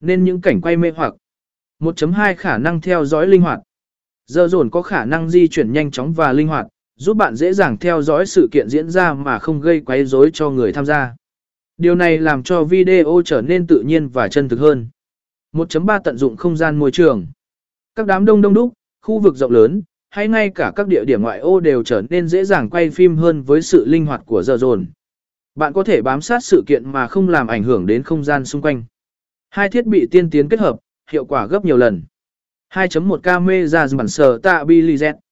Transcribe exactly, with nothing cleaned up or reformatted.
nên những cảnh quay mê hoặc. một chấm hai Khả năng theo dõi linh hoạt. Giờ Drone có khả năng di chuyển nhanh chóng và linh hoạt, giúp bạn dễ dàng theo dõi sự kiện diễn ra mà không gây quấy rối cho người tham gia. Điều này làm cho video trở nên tự nhiên và chân thực hơn. một chấm ba Tận dụng không gian môi trường. Các đám đông đông đúc, khu vực rộng lớn, hay ngay cả các địa điểm ngoại ô đều trở nên dễ dàng quay phim hơn với sự linh hoạt của Giờ Drone. Bạn có thể bám sát sự kiện mà không làm ảnh hưởng đến không gian xung quanh. Hai thiết bị tiên tiến kết hợp, hiệu quả gấp nhiều lần. hai chấm một Camera Sensor Stability.